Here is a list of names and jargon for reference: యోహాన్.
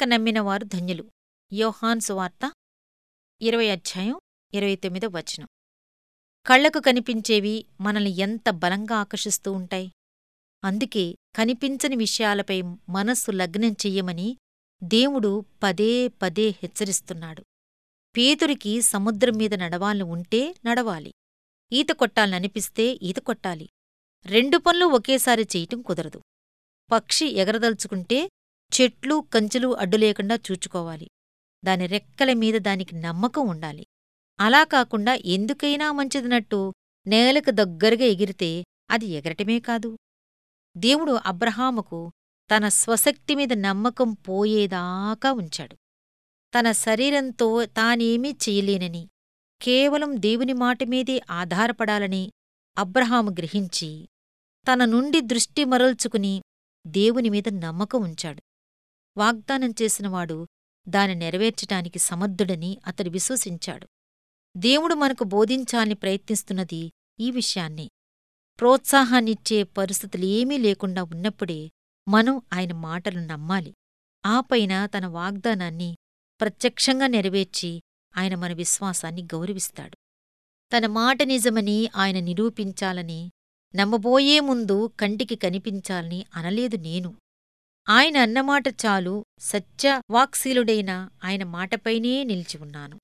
నమ్మక నమ్మినవారు ధన్యులు. యోహాన్ సువార్త 20:29. కళ్లకు కనిపించేవి మనల్ని ఎంత బలంగా ఆకర్షిస్తూ ఉంటాయి. అందుకే కనిపించని విషయాలపై మనస్సు లగ్నం చెయ్యమని దేవుడు పదే పదే హెచ్చరిస్తున్నాడు. పేతురికి సముద్రం మీద నడవాలని ఉంటే నడవాలి, ఈత కొట్టాలనిపిస్తే ఈత కొట్టాలి. రెండు పనులు ఒకేసారి చేయటం కుదరదు. పక్షి ఎగరదలుచుకుంటే చెట్లు కంచెలు అడ్డులేకుండా చూచుకోవాలి. దాని రెక్కల మీద దానికి నమ్మకం ఉండాలి. అలా కాకుండా ఎందుకైనా మంచిదన్నట్టు నేలకు దగ్గరగా ఎగిరితే అది ఎగరటమే కాదు. దేవుడు అబ్రహాముకు తన స్వశక్తి మీద నమ్మకం పోయేదాకా ఉంచాడు. తన శరీరంతో తానేమీ చెయ్యలేనని, కేవలం దేవుని మాటమీదే ఆధారపడాలని అబ్రహాము గ్రహించి తన నుండి దృష్టి మరల్చుకుని దేవునిమీద నమ్మకం ఉంచాడు. వాగ్దానం చేసినవాడు దాన్ని నెరవేర్చటానికి సమర్థుడని అతడు విశ్వసించాడు. దేవుడు మనకు బోధించాలని ప్రయత్నిస్తున్నది ఈ విషయాన్నే. ప్రోత్సాహాన్నిచ్చే పరిస్థితులేమీ లేకుండా ఉన్నప్పుడే మనం ఆయన మాటలు నమ్మాలి. ఆపైన తన వాగ్దానాన్ని ప్రత్యక్షంగా నెరవేర్చి ఆయన మన విశ్వాసాన్ని గౌరవిస్తాడు. తన మాట నిజమని ఆయన నిరూపించాలని, నమ్మబోయే ముందు కంటికి కనిపించాలని అనలేదు నేను. ఆయన అన్నమాట చాలు. సత్యవాక్శీలుడైన ఆయన మాటపైనే నిలిచి ఉన్నాను.